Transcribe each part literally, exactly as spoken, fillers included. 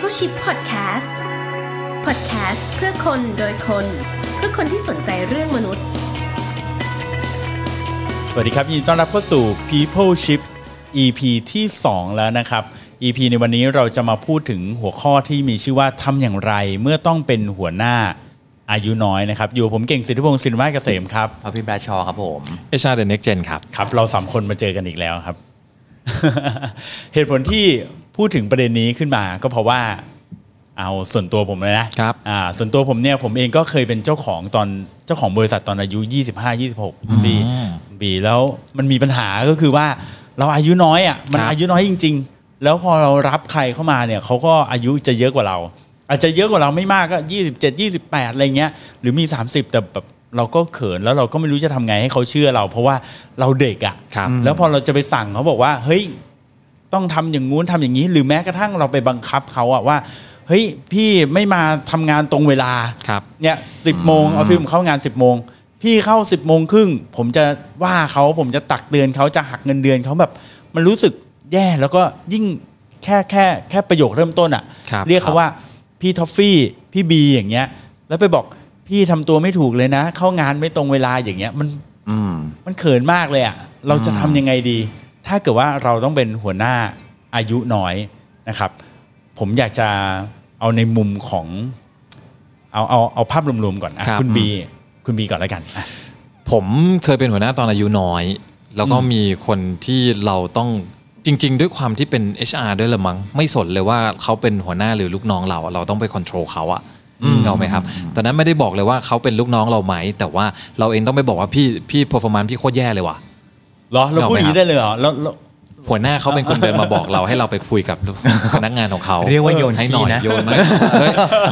Peopleship Podcast Podcast เพื่อคนโดยคนเพื่อคนที่สนใจเรื่องมนุษย์สวัสดีครับยินดีต้อนรับเข้าสู่ Peopleship อี พี ที่สองแล้วนะครับ อี พี ในวันนี้เราจะมาพูดถึงหัวข้อที่มีชื่อว่าทำอย่างไรเมื่อต้องเป็นหัวหน้าอายุน้อยนะครับอยู่ผมเก่งสิทธิพงศ์สินวาเกษมครับครับพี่แบชชอครับผม เอช อาร์ the Next Gen ครับครับเราสามคนมาเจอกันอีกแล้วครับ เหตุผลที่พูดถึงประเด็นนี้ขึ้นมาก็เพราะว่าเอาส่วนตัวผมเลยนะครับอ่าส่วนตัวผมเนี่ยผมเองก็เคยเป็นเจ้าของตอนเจ้าของบริษัทตอนอายุยี่สิบห้า ยี่สิบหกปีบีแล้วมันมีปัญหาก็คือว่าเราอายุน้อยอ่ะมันอายุน้อยจริงๆแล้วพอเรารับใครเข้ามาเนี่ยเขาก็อายุจะเยอะกว่าเราอาจจะเยอะกว่าเราไม่มากก็ยี่สิบเจ็ด ยี่สิบแปดอะไรเงี้ยหรือมีสามสิบแต่แบบเราก็เขินแล้วเราก็ไม่รู้จะทำไงให้เขาเชื่อเราเพราะว่าเราเด็กอ่ะแล้วพอเราจะไปสั่งเขาบอกว่าเฮ้ยต้องทำอย่างงู้นทำอย่างนี้หรือแม้กระทั่งเราไปบังคับเขาอะว่าเฮ้ยพี่ไม่มาทำงานตรงเวลาเนี่ยสิบโมงเอาฟิล์มเข้างานสิบโมงพี่เข้าสิบโมงครึ่งผมจะว่าเขาผมจะตักเตือนเขาจะหักเงินเดือนเขาแบบมันรู้สึกแย่แล้วก็ยิ่งแค่แค่แค่ประโยคเริ่มต้นอะเรียกเขาว่าพี่ท็อฟฟี่พี่บีอย่างเงี้ยแล้วไปบอกพี่ทำตัวไม่ถูกเลยนะเข้างานไม่ตรงเวลาอย่างเงี้ยมันมันเขินมากเลยอะเราจะทำยังไงดีถ้าเกิดว่าเราต้องเป็นหัวหน้าอายุน้อยนะครับผมอยากจะเอาในมุมของเอาเอาเอาภาพรวมๆก่อนอ่ะคุณบีคุณบีก่อนแล้วกันผมเคยเป็นหัวหน้าตอนอายุน้อยแล้วก็มีคนที่เราต้องจริงๆด้วยความที่เป็น เอช อาร์ ด้วยละมั้งไม่สนเลยว่าเขาเป็นหัวหน้าหรือลูกน้องเราเราต้องไปคอนโทรลเขาอะเอาไหมครับตอนนั้นไม่ได้บอกเลยว่าเขาเป็นลูกน้องเราไหมแต่ว่าเราเองต้องไปบอกว่าพี่พี่ performance พี่โคตรแย่เลยว่ะเหรอเราพูดอย่างนี้ได้เลยเหรอแล้วหัวหน้าเขาเป็นคนเดินมาบอกเราให้เราไปคุยกับพนักงานของเขาเรียกว่าโยนให้หน่อยโยนมา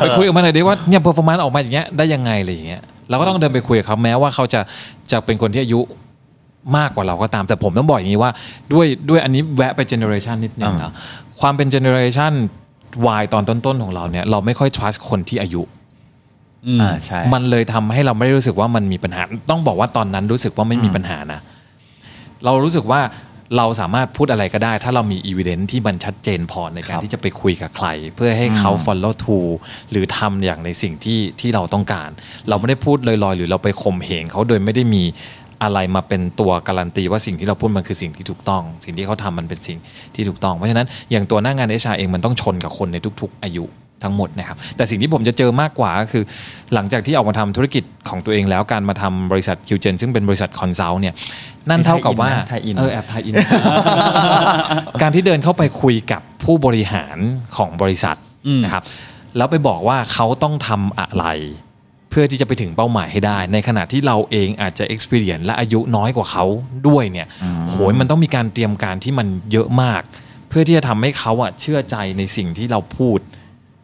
ไปคุยกับมันหน่อยดิว่าเนี่ย performance ออกมาอย่างเงี้ยได้ยังไงอะไรอย่างเงี้ยเราก็ต้องเดินไปคุยกับเขาแม้ว่าเขาจะจะเป็นคนที่อายุมากกว่าเราก็ตามแต่ผมต้องบอกอย่างนี้ว่าด้วยด้วยอันนี้แวะไปเจเนอเรชันนิดนึงนะความเป็นเจเนอเรชัน Y ตอนต้นๆของเราเนี่ยเราไม่ค่อย trust คนที่อายุอ่าใช่มันเลยทำให้เราไม่รู้สึกว่ามันมีปัญหาต้องบอกว่าตอนนั้นรู้สึกว่าไม่มีปัญหานะเรารู้สึกว่าเราสามารถพูดอะไรก็ได้ถ้าเรามี evidence ที่มันชัดเจนพอในการที่จะไปคุยกับใครเพื่อให้เขา follow through หรือทำอย่างในสิ่งที่ที่เราต้องการเราไม่ได้พูดลอยๆหรือเราไปข่มเหงเขาโดยไม่ได้มีอะไรมาเป็นตัวการันตีว่าสิ่งที่เราพูดมันคือสิ่งที่ถูกต้องสิ่งที่เขาทำมันเป็นสิ่งที่ถูกต้องเพราะฉะนั้นอย่างตัวหน้างาน เอช อาร์ เองมันต้องชนกับคนในทุกๆอายุทั้งหมดนะครับแต่สิ่งที่ผมจะเจอมากกว่าก็คือหลังจากที่ออกมาทำธุรกิจของตัวเองแล้วการมาทำบริษัท QGen ซึ่งเป็นบริษัทคอนซัลท์เนี่ยนั่นเท่ากับว่าเออแอบไทยอิน การที่เดินเข้าไปคุยกับผู้บริหารของบริษัทนะครับแล้วไปบอกว่าเขาต้องทำอะไรเพื่อที่จะไปถึงเป้าหมายให้ได้ในขณะที่เราเองอาจจะ experience และอายุน้อยกว่าเขาด้วยเนี่ยโหยมันต้องมีการเตรียมการที่มันเยอะมากเพื่อที่จะทำให้เขาอะเชื่อใจในสิ่งที่เราพูด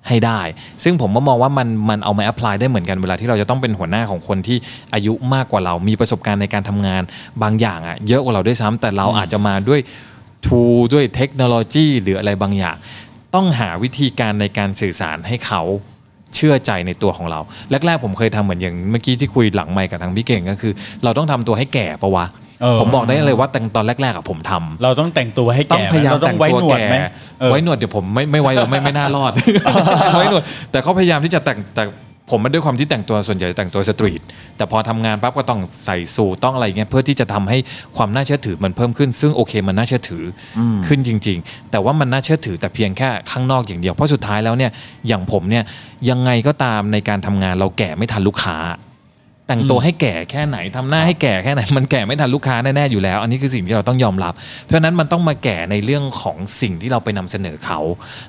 ให้ได้ซึ่งผมก็มองว่ามันมันเอามา apply ได้เหมือนกันเวลาที่เราจะต้องเป็นหัวหน้าของคนที่อายุมากกว่าเรามีประสบการณ์ในการทำงานบางอย่างอะเยอะกว่าเราด้วยซ้ำแต่เราอาจจะมาด้วย tool ด้วยเทคโนโลยีหรืออะไรบางอย่างต้องหาวิธีการในการสื่อสารให้เขาเชื่อใจในตัวของเราแรกๆผมเคยทำเหมือนอย่างเมื่อกี้ที่คุยหลังไมค์กับทางพี่เก่งก็คือเราต้องทำตัวให้แก่ปะวะผมบอกได้เลยว่าตอนแรกๆอะผมทำเราต้องแต่งตัวให้แก่ต้องพยายามแต่งตัวแก่ไว้หนวดเดี๋ยวผมไม่ไม่ไว้เราไม่ไม่น่ารอดไว้หนวดแต่เขาพยายามที่จะแต่งแต่ผมไม่ด้วยความที่แต่งตัวส่วนใหญ่แต่งตัวสตรีทแต่พอทำงานปั๊บก็ต้องใส่สูทต้องอะไรเงี้ยเพื่อที่จะทำให้ความน่าเชื่อถือมันเพิ่มขึ้นซึ่งโอเคมันน่าเชื่อถือขึ้นจริงๆแต่ว่ามันน่าเชื่อถือแต่เพียงแค่ข้างนอกอย่างเดียวเพราะสุดท้ายแล้วเนี่ยอย่างผมเนี่ยยังไงก็ตามในการทำงานเราแก่ไม่ทันลูกค้าแต่งตัวให้แก่แค่ไหนทำหน้าให้แก่แค่ไหนมันแก่ไม่ทันลูกค้าแน่ๆอยู่แล้วอันนี้คือสิ่งที่เราต้องยอมรับเพราะฉะนั้นมันต้องมาแก่ในเรื่องของสิ่งที่เราไปนำเสนอเขา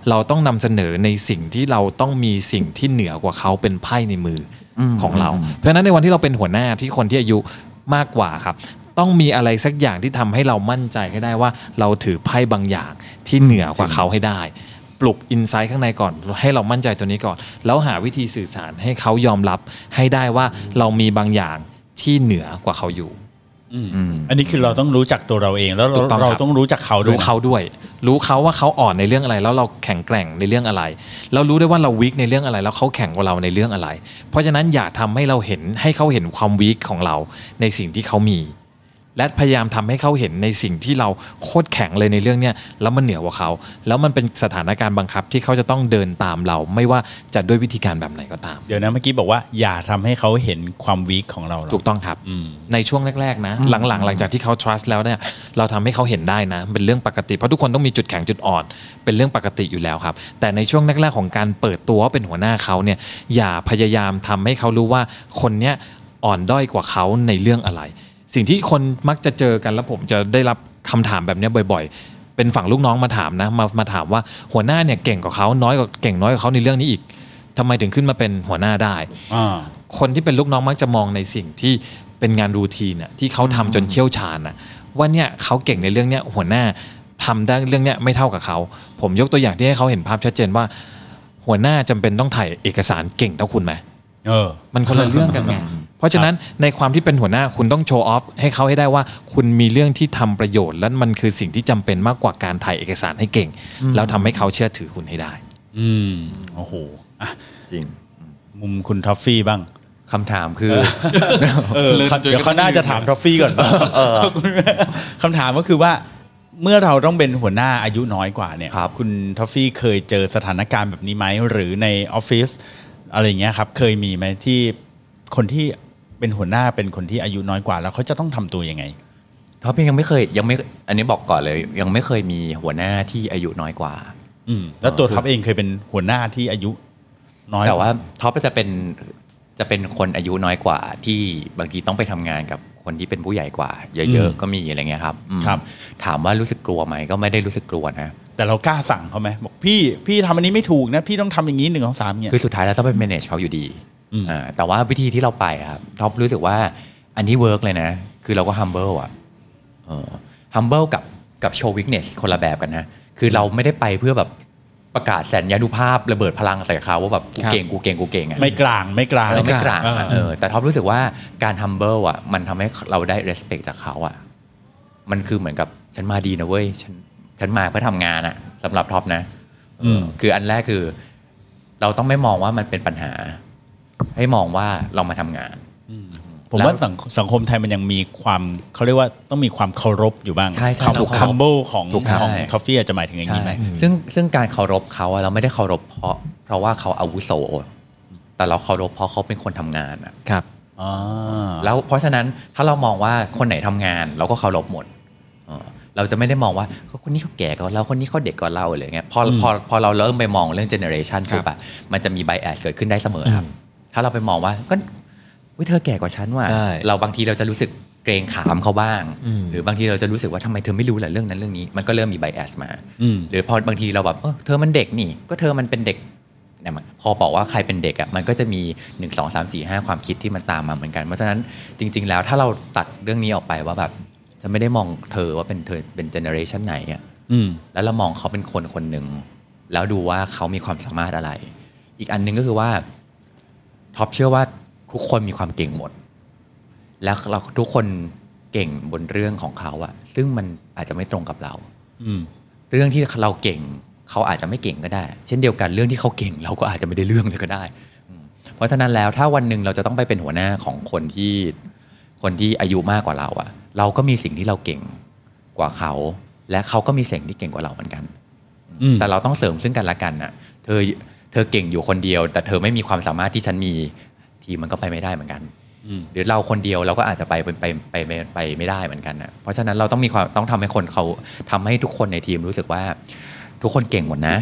เราต้องนำเสนอในสิ่งที่เราต้องมีสิ่งที่เหนือกว่าเขาเป็นไพ่ในมือของเราเพราะฉะนั้นในวันที่เราเป็นหัวหน้าที่คนที่อายุมากกว่าครับต้องมีอะไรสักอย่างที่ทำให้เรามั่นใจให้ได้ว่าเราถือไพ่บางอย่างที่เหนือกว่าเขาให้ได้ปลุกอินไซต์ข้างในก่อนให้เรามั่นใจตัวนี้ก่อนแล้วหาวิธีสื่อสารให้เขายอมรับให้ได้ว่าเรามีบางอย่างที่เหนือกว่าเขาอยู่อันนี้คือเราต้องรู้จักตัวเราเองแล้วเราต้องรู้จักเขาด้วยรู้เขาด้วยรู้เขาว่าเขาอ่อนในเรื่องอะไรแล้วเราแข็งแกร่งในเรื่องอะไรเรารู้ได้ว่าเราวีคในเรื่องอะไรแล้วเขาแข็งกว่าเราในเรื่องอะไรเพราะฉะนั้นอย่าทำให้เราเห็นให้เขาเห็นความวีคของเราในสิ่งที่เขามี และพยายามทำให้เขาเห็นในสิ่งที่เราโคตรแข็งเลยในเรื่องเนี้ยแล้วมันเหนือกว่าเขาแล้วมันเป็นสถานการณ์บังคับที่เขาจะต้องเดินตามเราไม่ว่าจะด้วยวิธีการแบบไหนก็ตามเดี๋ยวนะเมื่อกี้บอกว่าอย่าทำให้เขาเห็นความ weak ของเราถูกต้องครับในช่วงแรกๆนะหลังๆหลังจากที่เขา trust แล้วเนี่ยเราทำให้เขาเห็นได้นะเป็นเรื่องปกติเพราะทุกคนต้องมีจุดแข็งจุดอ่อนเป็นเรื่องปกติอยู่แล้วครับแต่ในช่วงแรกๆของการเปิดตัวเป็นหัวหน้าเขาเนี่ยอย่าพยายามทำให้เขารู้ว่าคนเนี้ยอ่อนด้อยกว่าเขาในเรื่องอะไรสิ่งที่คนมักจะเจอกันแล้วผมจะได้รับคำถามแบบนี้บ่อยๆเป็นฝั่งลูกน้องมาถามนะมามาถามว่าหัวหน้าเนี่ยเก่งกว่าเขาน้อยกว่าเก่งน้อยกว่าเขาในเรื่องนี้อีกทำไมถึงขึ้นมาเป็นหัวหน้าได้คนที่เป็นลูกน้องมักจะมองในสิ่งที่เป็นงานรูทีนน่ะที่เขาทำจนเชี่ยวชาญน่ะว่าเนี่ยเขาเก่งในเรื่องเนี้ยหัวหน้าทำได้เรื่องเนี้ยไม่เท่ากับเขาผมยกตัวอย่างที่ให้เขาเห็นภาพชัดเจนว่าหัวหน้าจำเป็นต้องถ่ายเอกสารเก่งเท่าคุณไหมเออมันคนละเรื่องกันไงเพราะฉะนั้นในความที่เป็นหัวหน้าคุณต้องโชว์ออฟให้เขาให้ได้ว่าคุณมีเรื่องที่ทำประโยชน์และมันคือสิ่งที่จำเป็นมากกว่าการถ่ายเอกสารให้เก่งแล้วทำให้เขาเชื่อถือคุณให้ได้อืมโอ้โหอ่ะจริงมุมคุณท็อฟฟี่บ้างคำถามคือเออเดี๋ยวเขาน่าจะถามท็อฟฟี่ก่อนคำถามก็คือว่าเมื่อเราต้องเป็นหัวหน้าอายุน้อยกว่าเนี่ยคุณท็อฟฟี่เคยเจอสถานการณ์แบบนี้ไหมหรือในออฟฟิศอะไรอย่างเงี้ยครับเคยมีไหมที่คนที่เป็นหัวหน้าเป็นคนที่อายุน้อยกว่าแล้วเขาจะต้องทำตัวยังไงท็อปยังไม่เคยยังไม่อันนี้บอกก่อนเลยยังไม่เคยมีหัวหน้าที่อายุน้อยกว่าอืมแล้วตัวท็อปเองเคยเป็นหัวหน้าที่อายุน้อยแต่ว่าท็อปจะเป็นจะเป็นคนอายุน้อยกว่าที่บางทีต้องไปทำงานกับคนที่เป็นผู้ใหญ่กว่าเยอะๆก็มีอะไรเงี้ยครับครับถามว่ารู้สึกกลัวไหมก็ไม่ได้รู้สึกกลัวนะแต่เรากล้าสั่งเขาไหมบอกพี่พี่ทำอันนี้ไม่ถูกนะพี่ต้องทำอย่างนี้หนึ่งสองสามเนี่ยคือสุดท้ายแล้วต้องไป manage เขาอยู่ดีอ่าแต่ว่าวิธีที่เราไปครับท็อปรู้สึกว่าอันนี้เวิร์กเลยนะคือเราก็ humble อ่ะเออ humble กับกับ show weakness คนละแบบกันนะคือเราไม่ได้ไปเพื่อแบบประกาศแสนยานุภาพระเบิดพลังใส่เขาว่าแบบกูเก่งกูเก่งกูเก่งอ่ะไม่กลางไม่กลางไม่กลางเออแต่ท็อปรู้สึกว่าการ humble อ่ะมันทำให้เราได้ respect จากเขาอ่ะมันคือเหมือนกับฉันมาดีนะเว้ยฉันฉันมาเพื่อทำงานอ่ะสำหรับท็อปนะคืออันแรกคือเราต้องไม่มองว่ามันเป็นปัญหาให้มองว่าเรามาทำงานผมว่าสังสังคมไทยมันยังมีความเขาเรียกว่าต้องมีความเคารพอยู่บ้างคำถูก humble ของของท็อฟฟี่จะหมายถึงอย่างนี้ไหมซึ่งซึ่งการเคารพเขาเราไม่ได้เคารพเพราะเพราะว่าเขาอาวุโสแต่เราเคารพเพราะเขาเป็นคนทำงานครับแล้วเพราะฉะนั้นถ้าเรามองว่าคนไหนทำงานเราก็เคารพหมดเราจะไม่ได้มองว่าคนนี้เขาแก่กว่าเราคนนี้เขาเด็กกว่าเราอะไรเงี้ยพอพอพอเราเริ่มไปมองเรื่องเจเนอเรชันปุ๊บอะมันจะมีไบแอสเกิดขึ้นได้เสมอครับถ้าเราไปมองว่าก็เธอแก่กว่าฉันว่ะเราบางทีเราจะรู้สึกเกรงขามเขาบ้างหรือบางทีเราจะรู้สึกว่าทำไมเธอไม่รู้หละเรื่องนั้นเรื่องนี้มันก็เริ่มมีไบแอสมาหรือพอบางทีเราแบบเออเธอมันเด็กนี่ก็เธอมันเป็นเด็กเนี่ยพอบอกว่าใครเป็นเด็กอ่ะมันก็จะมีหนึ่งสองสามสี่ห้าความคิดที่มันตามมาเหมือนกันเพราะฉะนั้นจริงๆแล้วถ้าเราตัดเรื่องนี้ออกไปว่าแบบจะไม่ได้มองเธอว่าเป็นเธอเป็นเจเนอเรชันไหนอ่ะแล้วเรามองเขาเป็นคนคนหนึ่งแล้วดูว่าเขามีความสามารถอะไรอีกอันนึงก็คือว่าท็อปเชื่อว่าทุกคนมีความเก่งหมดแล้วเราทุกคนเก่งบนเรื่องของเขาอะซึ่งมันอาจจะไม่ตรงกับเราเรื่องที่เราเก่งเขาอาจจะไม่เก่งก็ได้เช่นเดียวกันเรื่องที่เขาเก่งเราก็อาจจะไม่ได้เรื่องเลยก็ได้เพราะฉะนั้นแล้วถ้าวันนึงเราจะต้องไปเป็นหัวหน้าของคนที่คนที่อายุมากกว่าเราอะเราก็มีสิ่งที่เราเก่งกว่าเขาและเขาก็มีสิ่งที่เก่งกว่าเราเหมือนกันแต่เราต้องเสริมซึ่งกันและกันอะเธอเธอเก่งอยู่คนเดียวแต่เธอไม่มีความสามารถที่ฉันมีทีมันก็ไปไม่ได้เหมือนกันหรือเราคนเดียวเราก็อาจจะไปไปไปไปไปไม่ได้เหมือนกันนะเพราะฉะนั้นเราต้องมีความต้องทำให้คนเขาทำให้ทุกคนในทีมรู้สึกว่าทุกคนเก่งหมดนะ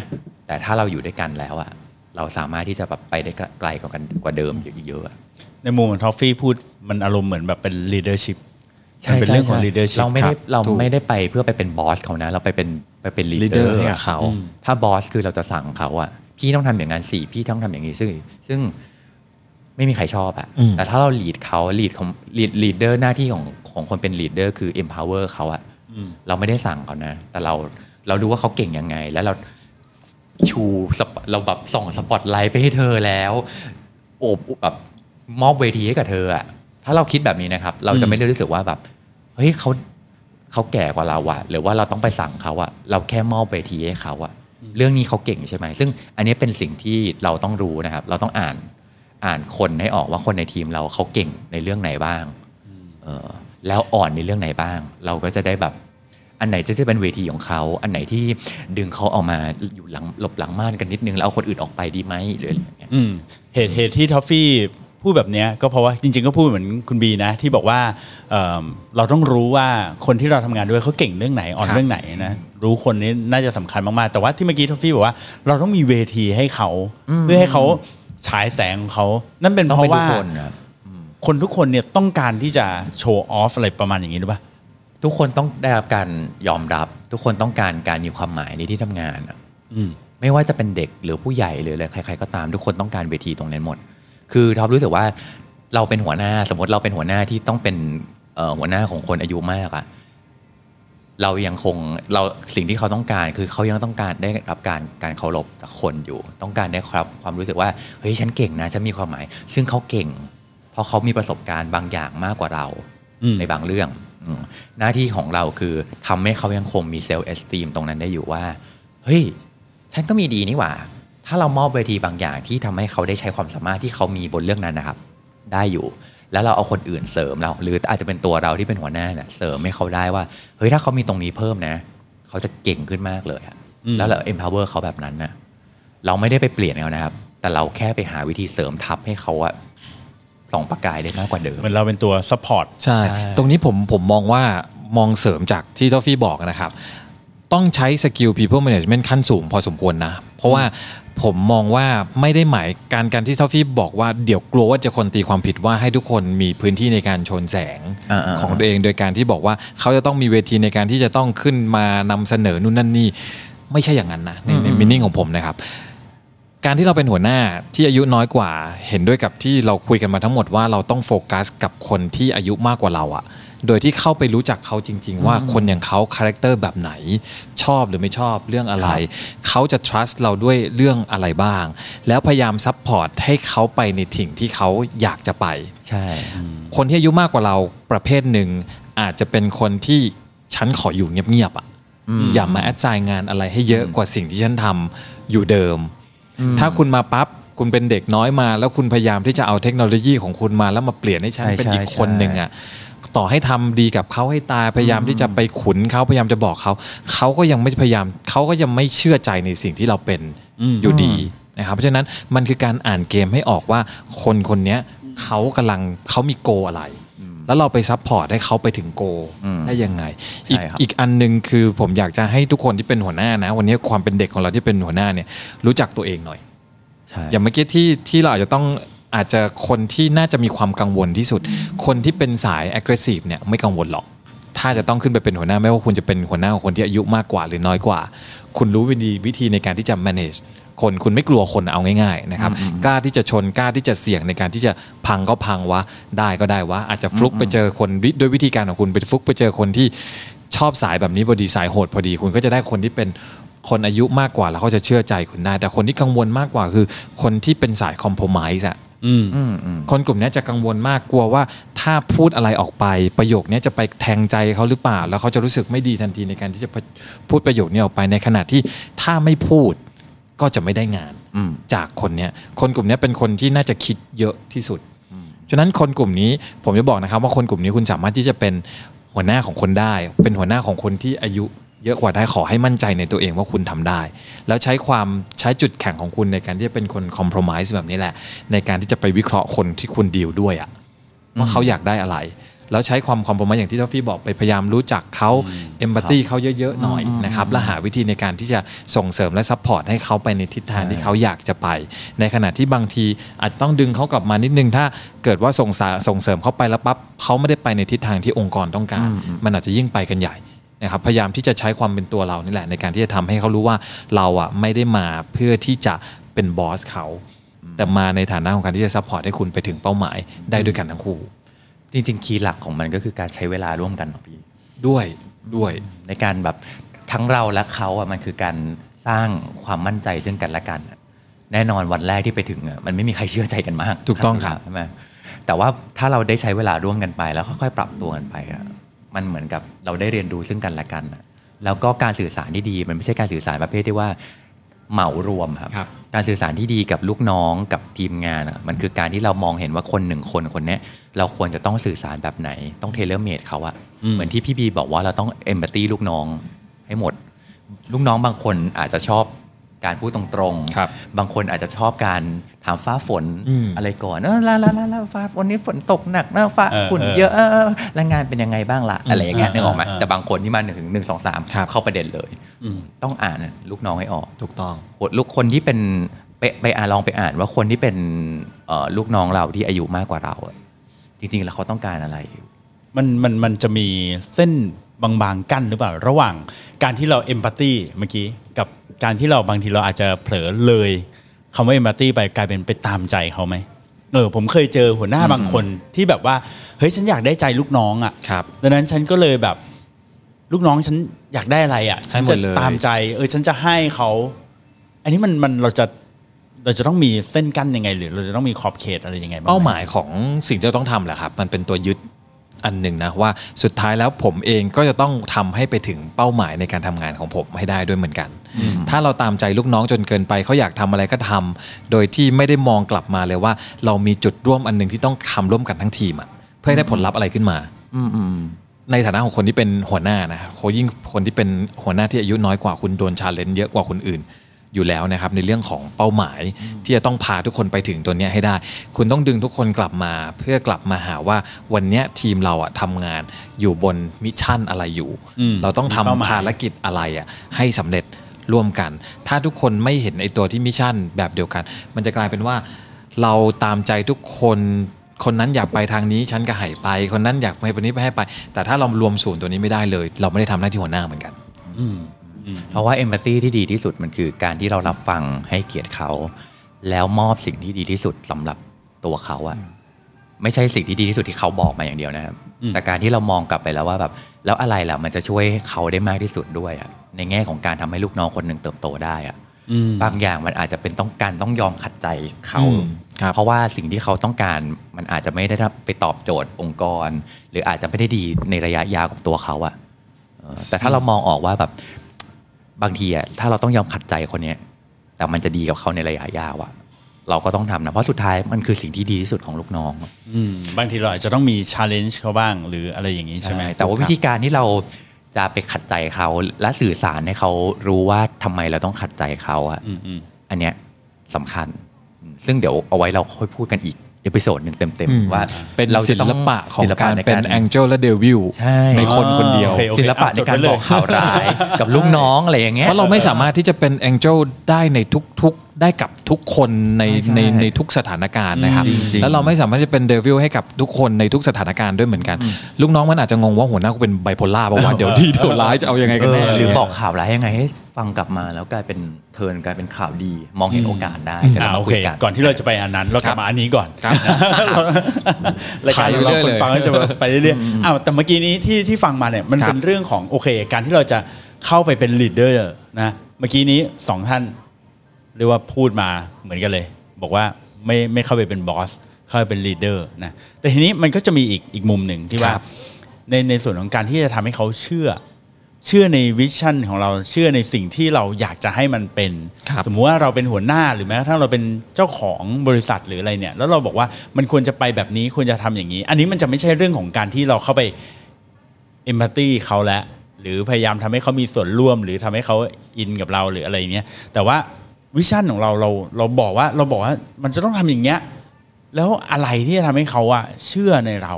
แต่ถ้าเราอยู่ด้วยกันแล้วอะเราสามารถที่จะแบบไปได้ไกลกว่ากันกว่าเดิมเยอะๆในมุมของท็อฟฟี่พูดมันอารมณ์เหมือนแบบเป็น leadership ใช่เป็นเรื่องของ leadership เราไม่ได้เราไม่ได้ไปเพื่อไปเป็นบอสเขานะเราไปเป็นไปเป็น leader ของเขาถ้าบอสคือเราจะสั่งเขาอะพี่ต้องทำอย่างนั้นสิพี่ต้องทำอย่างนี้ซึ่งซึ่งไม่มีใครชอบอะแต่ถ้าเรา lead เขา lead ของ leader หน้าที่ของของคนเป็น leader คือ empower เขาอะเราไม่ได้สั่งเขานะแต่เราเรารู้ว่าเขาเก่งยังไงแล้วเราชูเราแบบส่องสปอตไลท์ไปให้เธอแล้วโอบแบบมอบเวทีให้กับเธออะถ้าเราคิดแบบนี้นะครับเราจะไม่ได้รู้สึกว่าแบบเฮ้ยเขาเขาแก่กว่าเราอะหรือว่าเราต้องไปสั่งเขาอะเราแค่มอบเวทีให้เขาอะเรื่องนี้เขาเก่งใช่ไหมซึ่งอันนี้เป็นสิ่งที่เราต้องรู้นะครับเราต้องอ่านอ่านคนให้ออกว่าคนในทีมเราเขาเก่งในเรื่องไหนบ้าง แล้วอ่อนในเรื่องไหนบ้างเราก็จะได้แบบอันไหนจะจะเป็นเวทีของเขาอันไหนที่ดึงเขาออกมาอยู่หลังหลบหลังม่านกันนิดนึงแล้วเอาคนอื่นออกไปดีไหมหรืออะไรอย่างเงี้ยเหตุเหตุที่ท็อฟฟี่พูดแบบนี้ก็เพราะว่าจริงๆก็พูดเหมือนคุณบีนะที่บอกว่า เอ่อ เราต้องรู้ว่าคนที่เราทำงานด้วยเขาเก่งเรื่องไหนอ่อนเรื่องไหนนะรู้คนนี้น่าจะสำคัญมากๆแต่ว่าที่เมื่อกี้ท็อฟฟี่บอกว่าเราต้องมีเวทีให้เขาเพื่อให้เขาฉายแสงของเขานั่นเป็นเพราะว่าคนทุกคนเนี่ยต้องการที่จะโชว์ออฟอะไรประมาณอย่างนี้หรือเปล่าทุกคนต้องได้รับการยอมรับทุกคนต้องการการมีความหมายในที่ทำงานไม่ว่าจะเป็นเด็กหรือผู้ใหญ่หรืออะไรใครๆก็ตามทุกคนต้องการเวทีตรงนั้นหมดคือท็อปรู้สึกว่าเราเป็นหัวหน้าสมมติเราเป็นหัวหน้าที่ต้องเป็นหัวหน้าของคนอายุมากอะเรายังคงเราสิ่งที่เขาต้องการคือเขายังต้องการได้รับการการเคารพจากคนอยู่ต้องการได้ครับความรู้สึกว่าเฮ้ยฉันเก่งนะฉันมีความหมายซึ่งเขาเก่งเพราะเขามีประสบการณ์บางอย่างมากกว่าเราในบางเรื่องหน้าที่ของเราคือทำให้เขายังคงมีเซลฟ์เอสตีมตรงนั้นได้อยู่ว่าเฮ้ยฉันก็มีดีนี่หว่าถ้าเรามอบเวทีบางอย่างที่ทำให้เขาได้ใช้ความสามารถที่เขามีบนเรื่องนั้นนะครับได้อยู่แล้วเราเอาคนอื่นเสริมเราหรืออาจจะเป็นตัวเราที่เป็นหัวหน้าเนี่ยเสริมให้เขาได้ว่าเฮ้ยถ้าเขามีตรงนี้เพิ่มนะเขาจะเก่งขึ้นมากเลยแล้วเรา empower เขาแบบนั้นนะเราไม่ได้ไปเปลี่ยนเขานะครับแต่เราแค่ไปหาวิธีเสริมทับให้เขาอะส่องประกายได้มากกว่าเดิมเหมือนเราเป็นตัว support ใช่ตรงนี้ผมผมมองว่ามองเสริมจากที่ท็อฟฟี่บอกนะครับต้องใช้สกิล people management ขั้นสูงพอสมควรนะเพราะว่าผมมองว่าไม่ได้หมายการการที่ท็อฟฟี่บอกว่าเดี๋ยวกลัวว่าจะคนตีความผิดว่าให้ทุกคนมีพื้นที่ในการโชนแสงของตัวเองโดยการที่บอกว่าเขาจะต้องมีเวทีในการที่จะต้องขึ้นมานำเสนอนู่นนั่นนี่ไม่ใช่อย่างนั้นนะในในมินิ่งของผมนะครับการที่เราเป็นหัวหน้าที่อายุน้อยกว่าเห็นด้วยกับที่เราคุยกันมาทั้งหมดว่าเราต้องโฟกัสกับคนที่อายุมากกว่าเราอะโดยที่เข้าไปรู้จักเขาจริงๆว่าคนอย่างเขาคาแรคเตอร์แบบไหนชอบหรือไม่ชอบเรื่องอะไรเขาจะ trust เราด้วยเรื่องอะไรบ้างแล้วพยายาม support ให้เขาไปในถิ่งที่เขาอยากจะไปใช่คนที่อายุมากกว่าเราประเภทหนึ่งอาจจะเป็นคนที่ฉันขออยู่เงียบๆอะอย่ามาแอดไซน์งานอะไรให้เยอะกว่าสิ่งที่ฉันทำอยู่เดิมถ้าคุณมาปั๊บคุณเป็นเด็กน้อยมาแล้วคุณพยายามที่จะเอาเทคโนโลยีของคุณมาแล้วมาเปลี่ยนให้ฉันเป็นอีกคนนึงอ่ะต่อให้ทำดีกับเขาให้ตายพยายามที่จะไปขุนเขาพยายามจะบอกเขาเขาก็ยังไม่พยายามเขาก็ยังไม่เชื่อใจในสิ่งที่เราเป็นอยู่ดีนะครับเพราะฉะนั้นมันคือการอ่านเกมให้ออกว่าคนคนนี้เขากำลังเขามีโกอะไรแล้วเราไปซัพพอร์ตให้เขาไปถึงโกได้ยังไง อ, อีกอันนึงคือผมอยากจะให้ทุกคนที่เป็นหัวหน้านะวันนี้ความเป็นเด็กของเราที่เป็นหัวหน้าเนี่ยรู้จักตัวเองหน่อยอย่างเมื่อกี้ที่ที่เราอาจจะต้องอาจจะคนที่น่าจะมีความกังวลที่สุดคนที่เป็นสาย aggressive เนี่ยไม่กังวลหรอกถ้าจะต้องขึ้นไปเป็นหัวหน้าไม่ว่าคุณจะเป็นหัวหน้าของคนที่อายุมากกว่าหรือน้อยกว่าคุณรู้วิธีวิธีในการที่จะ manage คนคุณไม่กลัวคนเอาง่ายๆนะครับกล้าที่จะชนกล้าที่จะเสี่ยงในการที่จะพังก็พังวะได้ก็ได้วะอาจจะฟลุกไปเจอคนด้วยวิธีการของคุณไปฟลุกไปเจอคนที่ชอบสายแบบนี้พอดีสายโหดพอดีคุณก็จะได้คนที่เป็นคนอายุมากกว่าแล้วเขาจะเชื่อใจคุณได้แต่คนที่กังวลมากกว่าคือคนที่เป็นสาย compromise อะคนกลุ่มนี้จะกังวลมากกลัวว่าถ้าพูดอะไรออกไปประโยคนี้จะไปแทงใจเขาหรือเปล่าแล้วเขาจะรู้สึกไม่ดีทันทีในการที่จะพูดประโยคนี้ออกไปในขณะที่ถ้าไม่พูดก็จะไม่ได้งานจากคนนี้คนกลุ่มนี้เป็นคนที่น่าจะคิดเยอะที่สุดฉะนั้นคนกลุ่มนี้ผมจะบอกนะครับว่าคนกลุ่มนี้คุณสามารถที่จะเป็นหัวหน้าของคนได้เป็นหัวหน้าของคนที่อายุเยอะกว่าได้ขอให้มั่นใจในตัวเองว่าคุณทำได้แล้วใช้ความใช้จุดแข็งของคุณในการที่จะเป็นคนคอมโพรไมซ์แบบนี้แหละในการที่จะไปวิเคราะห์คนที่คุณดีลด้วยอะว่าเขาอยากได้อะไรแล้วใช้ความคอมโพรไมซ์อย่างที่ท็อฟฟี่บอกไปพยายามรู้จักเขาเอมพัตตี้เขาเยอะๆหน่อยนะครับและหาวิธีในการที่จะส่งเสริมและซัพพอร์ตให้เขาไปในทิศทางที่เขาอยากจะไปในขณะที่บางทีอาจจะต้องดึงเขากลับมานิดนึงถ้าเกิดว่าส่งส่งเสริมเขาไปแล้วปั๊บเขาไม่ได้ไปในทิศทางที่องค์กรต้องการมันอาจจะยิ่งไปกันใหญ่นะครับพยายามที่จะใช้ความเป็นตัวเรานี่แหละในการที่จะทำให้เขารู้ว่าเราอ่ะไม่ได้มาเพื่อที่จะเป็นบอสเขาแต่มาในฐานะของการที่จะซัพพอร์ตให้คุณไปถึงเป้าหมายได้ด้วยกันทั้งคู่จริงๆคีย์หลักของมันก็คือการใช้เวลาร่วมกันพี่ด้วยด้วยในการแบบทั้งเราและเขาอ่ะมันคือการสร้างความมั่นใจซึ่งกันและกันแน่นอนวันแรกที่ไปถึงอ่ะมันไม่มีใครเชื่อใจกันมากถูกต้องครับใช่ไหมแต่ว่าถ้าเราได้ใช้เวลาร่วมกันไปแล้วค่อยๆปรับตัวกันไปอ่ะมันเหมือนกับเราได้เรียนรู้ซึ่งกันและกันแล้วก็การสื่อสารที่ดีมันไม่ใช่การสื่อสารประเภทที่ว่าเหมารวมครับ การสื่อสารที่ดีกับลูกน้องกับทีมงานอ่ะมันคือการที่เรามองเห็นว่าคนหนึ่งคนคนนี้เราควรจะต้องสื่อสารแบบไหนต้องเทเลอร์เมดเขาอ่ะเหมือนที่พี่บีบอกว่าเราต้องเอมพัตตี้ลูกน้องให้หมดลูกน้องบางคนอาจจะชอบการพูดตรงๆบางคนอาจจะชอบการถามฟ้าฝน อ, อะไรก่อนเออละละละละฟ้าวันนี้ฝนตกหนักนะฟ้าฝุ่นเยอะแรงงานเป็นยังไงบ้างละอะไรอย่างเงี้ยนึกออกไหมแต่บางคนที่มาถึงหนึ่งสองสามเข้าประเด็นเลยต้องอ่านลูกน้องให้ออกถูกต้องลูกคนที่เป็นไปไปอ่านลองไปอ่านว่าคนที่เป็นลูกน้องเราที่อายุมากกว่าเราจริงๆแล้วเขาต้องการอะไรมันมันมันจะมีเส้นบางๆกั้นหรือเปล่าระหว่างการที่เราเอมพัตตี้เมื่อกี้กับการที่เราบางทีเราอาจจะเผลอเลยคำว่าเอมพัตตี้ไปกลายเป็นไปตามใจเขาไหมเออผมเคยเจอหัวหน้าบางคนที่แบบว่าเฮ้ยฉันอยากได้ใจลูกน้องอ่ะครับดังนั้นฉันก็เลยแบบลูกน้องฉันอยากได้อะไรอ่ะฉันจะตามใจเออฉันจะให้เขาอันนี้มันมันเราจะเราจะต้องมีเส้นกั้นยังไงหรือเราจะต้องมีขอบเขตอะไรยังไงบ้างเป้าหมายของสิ่งที่เราต้องทำแหละครับมันเป็นตัวยึดอันหนึ่งนะว่าสุดท้ายแล้วผมเองก็จะต้องทำให้ไปถึงเป้าหมายในการทำงานของผมให้ได้ด้วยเหมือนกันถ้าเราตามใจลูกน้องจนเกินไปเขาอยากทำอะไรก็ทำโดยที่ไม่ได้มองกลับมาเลยว่าเรามีจุดร่วมอันหนึ่งที่ต้องทำร่วมกันทั้งทีมอ่ะเพื่อได้ผลลัพธ์อะไรขึ้นมาในฐานะของคนที่เป็นหัวหน้านะครับเขายิ่งคนที่เป็นหัวหน้าที่อายุน้อยกว่าคุณโดนชาเลนจ์เยอะกว่าคนอื่นอยู่แล้วนะครับในเรื่องของเป้าหมายที่จะต้องพาทุกคนไปถึงตัวนี้ให้ได้คุณต้องดึงทุกคนกลับมาเพื่อกลับมาหาว่าวันนี้ทีมเราอะทำงานอยู่บนมิชชั่นอะไรอยู่เราต้องทำภารกิจอะไรอะให้สำเร็จร่วมกันถ้าทุกคนไม่เห็นไอ้ตัวที่มิชชั่นแบบเดียวกันมันจะกลายเป็นว่าเราตามใจทุกคนคนนั้นอยากไปทางนี้ฉันก็ให้ไปคนนั้นอยากไปคนนี้ไปให้ไปแต่ถ้าเรารวมศูนย์ตัวนี้ไม่ได้เลยเราไม่ได้ทำหน้าที่หัวหน้าเหมือนกันเพราะว่าเอมพาธีที่ดีที่สุดมันคือการที่เรารับฟังให้เกียรติเขาแล้วมอบสิ่งที่ดีที่สุดสำหรับตัวเขาอะไม่ใช่สิ่งที่ดีที่สุดที่เขาบอกมาอย่างเดียวนะครับแต่การที่เรามองกลับไปแล้วว่าแบบแล้วอะไรล่ะมันจะช่วยเขาได้มากที่สุดด้วยอะในแง่ของการทำให้ลูกน้องคนหนึ่งเติบโตได้อะบางอย่างมันอาจจะเป็นต้องการต้องยอมขัดใจเขาเพราะว่าสิ่งที่เขาต้องการมันอาจจะไม่ได้ไปตอบโจทย์องค์กรหรืออาจจะไม่ได้ดีในระยะยาวกับตัวเขาอะแต่ถ้าเรามองออกว่าแบบบางทีอ่ะถ้าเราต้องยอมขัดใจคนนี้แต่มันจะดีกับเขาในระยะยาวอ่ะเราก็ต้องทำนะเพราะสุดท้ายมันคือสิ่งที่ดีที่สุดของลูกน้องบางทีเราอาจจะต้องมี challenge เขาบ้างหรืออะไรอย่างนี้ใช่ไหมแต่ว่าวิธีการที่เราจะไปขัดใจเขาและสื่อสารให้เขารู้ว่าทำไมเราต้องขัดใจเขาอ่ะอันเนี้ยสำคัญซึ่งเดี๋ยวเอาไว้เราค่อยพูดกันอีกเอพิโซดหนึ่งเต็มๆว่าเป็นศิลปะของการเป็นแองเจิลและเดวิลในคนคนเดียวศิลปะในการบอกข่าวร้ายกับลูกน้องอะไรอย่างเงี้ยเพราะเราไม่สามารถที่จะเป็นแองเจิลได้ในทุกๆได้กับทุกคนในในในทุกสถานการณ์นะครับแล้วเราไม่สามารถจะเป็นเดวิลให้กับทุกคนในทุกสถานการณ์ด้วยเหมือนกันลูกน้องมันอาจจะงงว่าหัวหน้ากูเป็นไบโพล่าป่าวว่าเดี๋ยวดีเดี๋ยวร้ายจะเอายังไงกันแน่หรือบอกข่าวร้ายยังไงให้ฟังกลับมาแล้วกลายเป็นเทิร์นกลายเป็นข่าวดีมองเห็นโอกาสได้แต่เราคุยกันก่อนที่เราจะไปอันนั้นเรากลับมาอันนี้ก่อนรายการเราคนฟังจะไปเรื่อยๆอ้าวแต่เมื่อกี้นี้ที่ที่ฟังมาเนี่ยมันเป็นเรื่องของโอเคการที่เราจะเข้าไปเป็นลีดเดอร์นะเมื่อกี้นี้สองท่านเรียกว่าพูดมาเหมือนกันเลยบอกว่าไม่ไม่เข้าไปเป็นบอสเข้าไปเป็นลีดเดอร์นะแต่ทีนี้มันก็จะมีอีกอีกมุมหนึ่งที่ว่าในในส่วนของการที่จะทำให้เขาเชื่อเชื่อในวิชั่นของเราเชื่อในสิ่งที่เราอยากจะให้มันเป็นสมมุติว่าเราเป็นหัวหน้าหรือแม้กระทั่งเราเป็นเจ้าของบริษัทหรืออะไรเนี่ยแล้วเราบอกว่ามันควรจะไปแบบนี้ควรจะทำอย่างนี้อันนี้มันจะไม่ใช่เรื่องของการที่เราเข้าไปเอมพาธีเขาแล้วหรือพยายามทำให้เขามีส่วนร่วมหรือทำให้เขาอินกับเราหรืออะไรเนี้ยแต่ว่าวิชั่นของเราเราเราบอกว่าเราบอกว่ามันจะต้องทำอย่างเงี้ยแล้วอะไรที่จะทำให้เขาอะเชื่อในเรา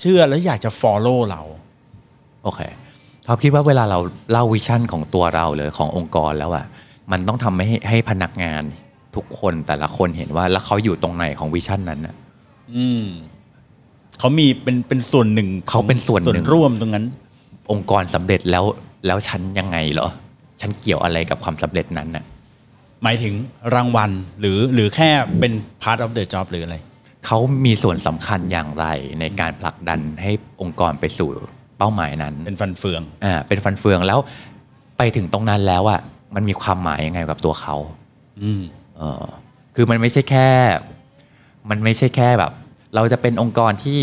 เชื่อแล้วอยากจะ follow เราโอเคเขาคิดว่าเวลาเราเล่าวิชั่นของตัวเราเลยขององค์กรแล้วอะมันต้องทำให้ให้พนักงานทุกคนแต่ละคนเห็นว่าแล้วเขาอยู่ตรงไหนของวิชั่นนั้นอะอืมเขามีเป็นเป็นส่วนหนึ่งเขาเป็นส่วนหนึ่งร่วมตรงนั้นองค์กรสำเร็จแล้วแล้วฉันยังไงเหรอฉันเกี่ยวอะไรกับความสำเร็จนั้นอะหมายถึงรางวัลหรือหรือแค่เป็น part of the job หรืออะไรเขามีส่วนสำคัญอย่างไรในการผลักดันให้องค์กรไปสู่เป้าหมายนั้นเป็นฟันเฟืองอ่าเป็นฟันเฟืองแล้วไปถึงตรงนั้นแล้วอ่ะมันมีความหมายยังไงกับตัวเขาอืมเออคือมันไม่ใช่แค่มันไม่ใช่แค่แบบเราจะเป็นองค์กรที่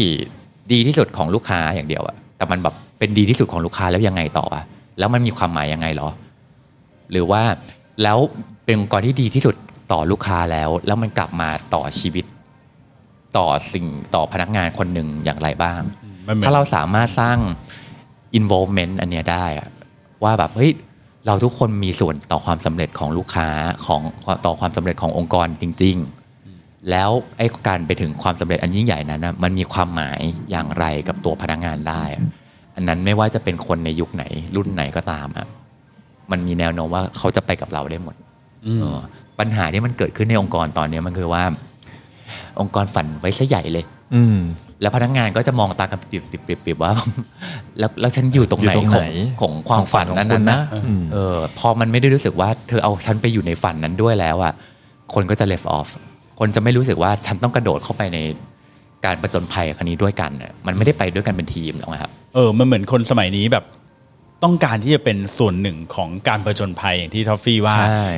ดีที่สุดของลูกค้าอย่างเดียวอ่ะแต่มันแบบเป็นดีที่สุดของลูกค้าแล้วยังไงต่ออ่ะแล้วมันมีความหมายยังไงหรอหรือว่าแล้วเป็นองค์กรที่ดีที่สุด ต่อลูกค้าแล้วแล้วมันกลับมาต่อชีวิตต่อสิ่งต่อพนักงานคนหนึ่งอย่างไรบ้างถ้าเราสามารถสร้าง involvement อันเนี้ยได้ว่าแบบเฮ้ยเราทุกคนมีส่วนต่อความสำเร็จของลูกค้าของต่อความสำเร็จขององค์กรจริงๆแล้วไอ้การไปถึงความสำเร็จอันยิ่งใหญ่นั้นนะมันมีความหมายอย่างไรกับตัวพนักงานได้อันนั้นไม่ว่าจะเป็นคนในยุคไหนรุ่นไหนก็ตามอ่ะมันมีแนวโน้มว่าเขาจะไปกับเราได้หมดปัญหาที่มันเกิดขึ้นในองค์กรตอนนี้มันคือว่าองค์กรฝันไว้ซะใหญ่เลยแล้วพนักงานก็จะมองตากันปิบๆว่าแล้วแล้วฉันอยู่ตรงไหนของของความฝันนั้นนะเออพอมันไม่ได้รู้สึกว่าเธอเอาฉันไปอยู่ในฝันนั้นด้วยแล้วอ่ะคนก็จะ left off คนจะไม่รู้สึกว่าฉันต้องกระโดดเข้าไปในการประจนภัยครั้งนี้ด้วยกันน่ะมันไม่ได้ไปด้วยกันเป็นทีมหรอกครับเออมันเหมือนคนสมัยนี้แบบต้องการที่จะเป็นส่วนหนึ่งของการประจนภัยอย่างที่ท็อฟฟี่ว่า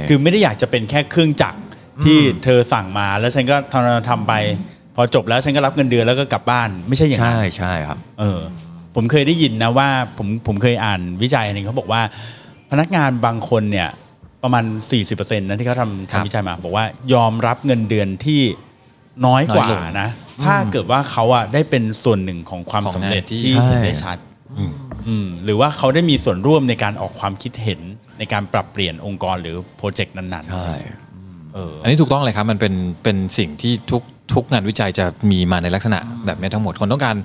คือไม่ได้อยากจะเป็นแค่เครื่องจักรที่เธอสั่งมาแล้วฉันก็ทำทำไปพอจบแล้วฉันก็รับเงินเดือนแล้วก็กลับบ้านไม่ใช่อย่างนั้นใช่ใช่ครับเออผมเคยได้ยินนะว่าผมผมเคยอ่านวิจัยหนึ่งเขาบอกว่าพนักงานบางคนเนี่ยประมาณ สี่สิบเปอร์เซ็นต์ นะที่เขาทำทำวิจัยมาบอกว่ายอมรับเงินเดือนที่น้อยกว่านะถ้าเกิดว่าเขาอ่ะได้เป็นส่วนหนึ่งของความสำเร็จที่เห็นได้ชัดหรือว่าเขาได้มีส่วนร่วมในการออกความคิดเห็นในการปรับเปลี่ยนองค์กรหรือโปรเจกต์นั้นๆใช่เอออันนี้ถูกต้องเลยครับมันเป็นเป็นสิ่งที่ทุกทุกงานวิจัยจะมีมาในลักษณะแบบนี้ทั้งหมดคนต้องการ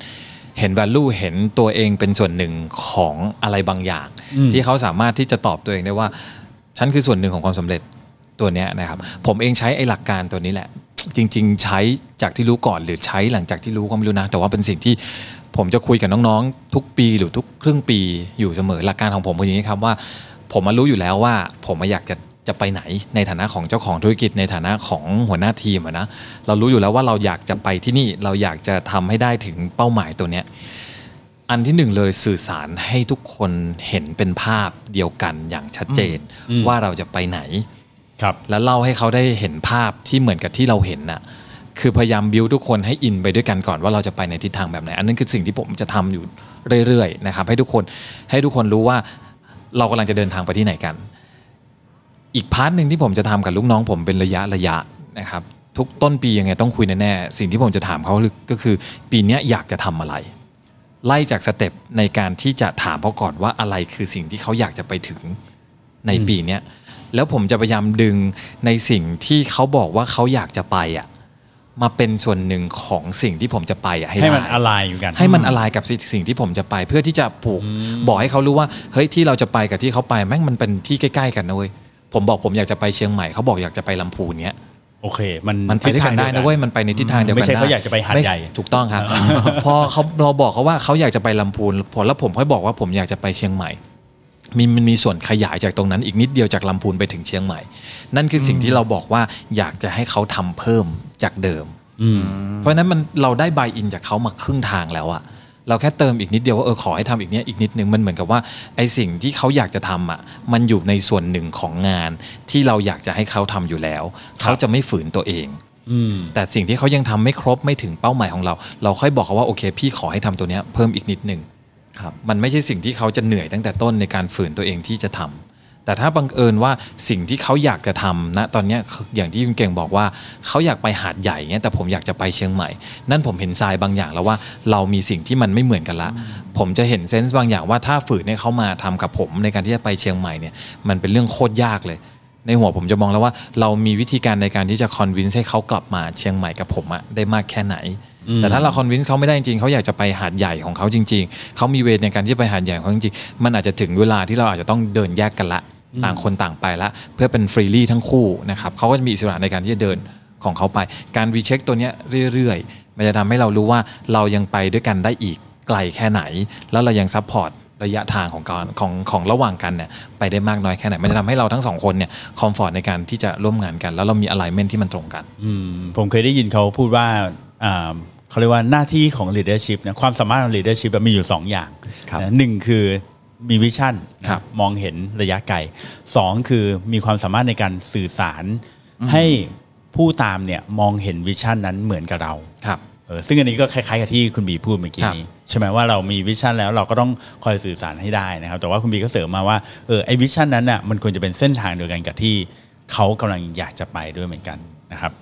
เห็น value เห็นตัวเองเป็นส่วนหนึ่งของอะไรบางอย่างที่เขาสามารถที่จะตอบตัวเองได้ว่าฉันคือส่วนหนึ่งของความสำเร็จตัวนี้นะครับผมเองใช้ไอ้หลักการตัวนี้แหละจริงๆใช้จากที่รู้ก่อนหรือใช้หลังจากที่รู้ก็ไม่รู้นะแต่ว่าเป็นสิ่งที่ผมจะคุยกับน้องๆทุกปีหรือทุกครึ่งปีอยู่เสมอหลักการของผมคืออย่างนี้ครับว่าผมมารู้อยู่แล้วว่าผมอยากจะจะไปไหนในฐานะของเจ้าของธุรกิจในฐานะของหัวหน้าทีมอ่ะนะเรารู้อยู่แล้วว่าเราอยากจะไปที่นี่เราอยากจะทำให้ได้ถึงเป้าหมายตัวเนี้ยอันที่หนึ่งเลยสื่อสารให้ทุกคนเห็นเป็นภาพเดียวกันอย่างชัดเจนว่าเราจะไปไหนครับแล้วเล่าให้เขาได้เห็นภาพที่เหมือนกับที่เราเห็นน่ะคือพยายามบิวทุกคนให้อินไปด้วยกันก่อนว่าเราจะไปในทิศทางแบบไหนอันนั้นคือสิ่งที่ผมจะทำอยู่เรื่อยๆนะครับให้ทุกคนให้ทุกคนรู้ว่าเรากำลังจะเดินทางไปที่ไหนกันอีกพาร์ทนึงที่ผมจะทำกับลูกน้องผมเป็นระยะระยะนะครับทุกต้นปียังไงต้องคุยแน่ๆสิ่งที่ผมจะถามเขาก็คือปีนี้อยากจะทำอะไรไล่จากสเต็ปในการที่จะถามเขาก่อนว่าอะไรคือสิ่งที่เขาอยากจะไปถึงในปีนี้แล้วผมจะพยายามดึงในสิ่งที่เขาบอกว่าเขาอยากจะไปอ่ะมาเป็นส่วนหนึ่งของสิ่งที่ผมจะไปอ่ะให้มันอไลน์อยู่กันให้มันอไลน์กับสิ่งที่ผมจะไปเพื่อที่จะผูกบอกให้เขารู้ว่าเฮ้ยที่เราจะไปกับที่เขาไปแม่งมันเป็นที่ใกล้ๆกันนะเว้ยผมบอกผมอยากจะไปเชียงใหม่เขาบอกอยากจะไปลำพูนเนี้ยโอเคมันมันไปด้วยกันได้นะเว้ยมันไปในทิศทางเดียวกันไม่ใช่เขาอยากจะไปหาดใหญ่ถูกต้องครับ พอเขาเราบอกเขาว่าเขาอยากจะไปลำพูนพอแล้วผมค่อยบอกว่าผมอยากจะไปเชียงใหม่มีมันมีส่วนขยายจากตรงนั้นอีกนิดเดียวจากลำพูนไปถึงเชียงใหม่นั่นคือสิ่งที่เราบอกว่าอยากจะให้เขาทำเพิ่มจากเดิมเพราะนั้นมันเราได้บายอินจากเขามาครึ่งทางแล้วอะเราแค่เติมอีกนิดเดียวว่าเออขอให้ทำอีกเนี้ยอีกนิดนึงมันเหมือนกับว่าไอสิ่งที่เขาอยากจะทำอ่ะมันอยู่ในส่วนหนึ่งของงานที่เราอยากจะให้เขาทำอยู่แล้วเขาจะไม่ฝืนตัวเองแต่สิ่งที่เขายังทำไม่ครบไม่ถึงเป้าหมายของเราเราค่อยบอกเขาว่าโอเคพี่ขอให้ทำตัวเนี้ยเพิ่มอีกนิดนึงมันไม่ใช่สิ่งที่เขาจะเหนื่อยตั้งแต่ต้นในการฝืนตัวเองที่จะทำแต่ถ้าบังเอิญว่าสิ่งที่เขาอยากจะทำนะตอนเนี้ยอย่างที่คุณเก่งบอกว่าเขาอยากไปหาดใหญ่เงี้ยแต่ผมอยากจะไปเชียงใหม่นั่นผมเห็นทรายบางอย่างแล้วว่าเรามีสิ่งที่มันไม่เหมือนกันละผมจะเห็นเซนส์บางอย่างว่าถ้าฝืนให้เขามาทำกับผมในการที่จะไปเชียงใหม่เนี่ยมันเป็นเรื่องโคตรยากเลยในหัวผมจะมองแล้วว่าเรามีวิธีการในการที่จะคอนวินซ์ให้เขากลับมาเชียงใหม่กับผมอะได้มากแค่ไหนแต่ถ้าเราคอนวินซ์เขาไม่ได้จริงเขาอยากจะไปหาดใหญ่ของเขาจริงๆเขามีเวทในการที่จะไปหาดใหญ่ของเขาจริงๆมันอาจจะถึงเวลาที่เราอาจจะต้องเดินแยกกันละต่างคนต่างไปละเพื่อเป็นฟรีลี่ทั้งคู่นะครับเขาก็มีอิสระในการที่จะเดินของเขาไปการรีเช็คตัวเนี้ยเรื่อยๆมันจะทำให้เรารู้ว่าเรายังไปด้วยกันได้อีกไกลแค่ไหนแล้วเรายังซัพพอร์ตระยะทางของการของของระหว่างกันเนี่ยไปได้มากน้อยแค่ไหนมันจะทำให้เราทั้งสองคนเนี่ยคอมฟอร์ตในการที่จะร่วมงานกันแล้วเรามีอะไลเมนท์ที่มันตรงกันผมเคยได้ยินเขาพูดว่าเขาเรียกว่าหน้าที่ของ leadership นะความสามารถของ leadership มีอยู่สองอย่างนะหนึ่งคือมีวิชั่นมองเห็นระยะไกลสองคือมีความสามารถในการสื่อสารให้ผู้ตามเนี่ยมองเห็นวิชั่นนั้นเหมือนกับเราเออซึ่งอันนี้ก็คล้ายๆกับที่คุณบีพูดเมื่อกี้นี้ใช่ไหมว่าเรามีวิชั่นแล้วเราก็ต้องคอยสื่อสารให้ได้นะครับแต่ว่าคุณบีก็เสริมมาว่าเออไอ้วิชั่นนั้นน่ะมันควรจะเป็นเส้นทางเดียวกันกับที่ เขากำลังอยากจะไปด้วยเหมือนกันนะครับ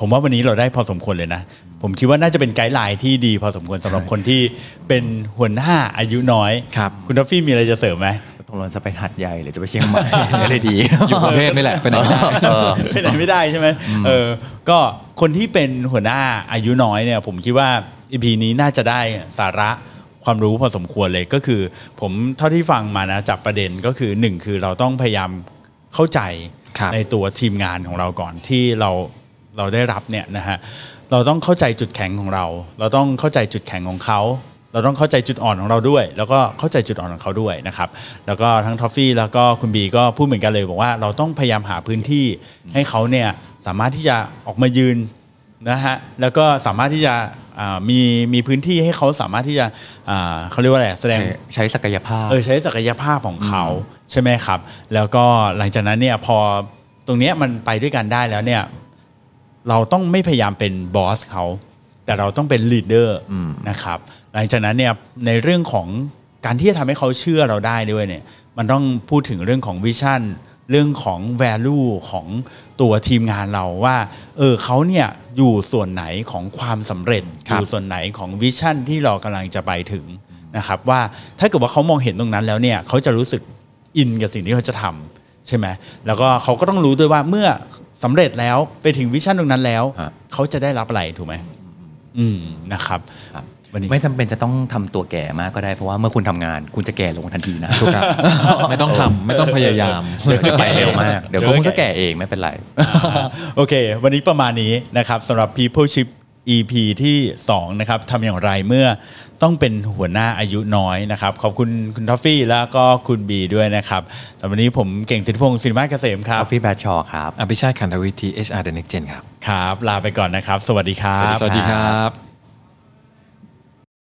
ผมว่าวันนี้เราได้พอสมควรเลยนะผมคิดว่าน่าจะเป็นไกด์ไลน์ที่ดีพอสมควรสำหรับคนที่เป็นหัวหน้าอายุน้อยครับคุณท็อฟฟี่มีอะไรจะเสริมไหมตรงนั้นจะไปหัดใหญ่หรือจะไปเชียงใหม่อะไรดีอยู่กรุงเทพนี่แหละไปไหนไม่ได้ไปไหนไม่ได้ใช่ไหมเออก็คนที่เป็นหัวหน้าอายุน้อยเนี่ยผมคิดว่า อี พี นี้น่าจะได้สาระความรู้พอสมควรเลยก็คือผมเท่าที่ฟังมานะจับประเด็นก็คือหนึ่งคือเราต้องพยายามเข้าใจในตัวทีมงานของเราก่อนที่เราเราได้รับเนี่ยนะฮะเราต้องเข้าใจจุดแข็งของเราเราต้องเข้าใจจุดแข็งของเขาเราต้องเข้าใจจุดอ่อนของเราด้วยแล้วก็เข้าใจจุดอ่อนของเขาด้วยนะครับแล้วก็ทั้งท็อฟฟี่แล้วก็คุณบีก็พูดเหมือนกันเลยบอกว่าเราต้องพยายามหาพื้นที่ให้เขาเนี่ยสามารถที่จะออกมายืนนะฮะแล้วก็สามารถที่จะมีมีพื้นที่ให้เขาสามารถที่จะเขาเรียกว่าอะไรแสดงใช้ศักยภาพเออใช้ศักยภาพของเขาใช่ไหมครับแล้วก็หลังจากนั้นเนี่ยพอตรงเนี้ยมันไปด้วยกันได้แล้วเนี่ยเราต้องไม่พยายามเป็นบอสเขาแต่เราต้องเป็นลีดเดอร์นะครับหลังจากนั้นเนี่ยในเรื่องของการที่จะทำให้เขาเชื่อเราได้ด้วยเนี่ยมันต้องพูดถึงเรื่องของวิชั่นเรื่องของ value ของตัวทีมงานเราว่าเออเขาเนี่ยอยู่ส่วนไหนของความสำเร็จอยู่ส่วนไหนของวิชั่นที่เรากำลังจะไปถึงนะครับว่าถ้าเกิดว่าเขามองเห็นตรงนั้นแล้วเนี่ยเขาจะรู้สึกอินกับสิ่งที่เขาจะทำใช่ไหมแล้วก็เขาก็ต้องรู้ด้วยว่าเมื่อสำเร็จแล้วไปถึงวิชั่นตรงนั้นแล้วเขาจะได้รับอะไรถูกไหมอืมนะครับไม่จำเป็นจะต้องทำตัวแก่มากก็ได้เพราะว่าเมื่อคุณทำงานคุณจะแก่ลงทันทีนะถูกครับไม่ต้องทำไม่ต้องพยายามเดี๋ยวไปเร็วมากเดี๋ยวคุณก็แก่เองไม่เป็นไรโอเควันนี้ประมาณนี้นะครับสำหรับ Peopleship อี พี ที่สองนะครับทำอย่างไรเมื่อต้องเป็นหัวหน้าอายุน้อยนะครับขอบคุณคุณท็อฟฟี่แล้วก็คุณบีด้วยนะครับสำหรับวันนี้ผมเก่งสิทธิพงศ์สิริมาศเกษมครับท็อฟฟี่แบชอครับอภิชาติขันธวิธี เอช อาร์ the Next Gen ครับครับลาไปก่อนนะครับสวัสดีครับสวัสดีครับ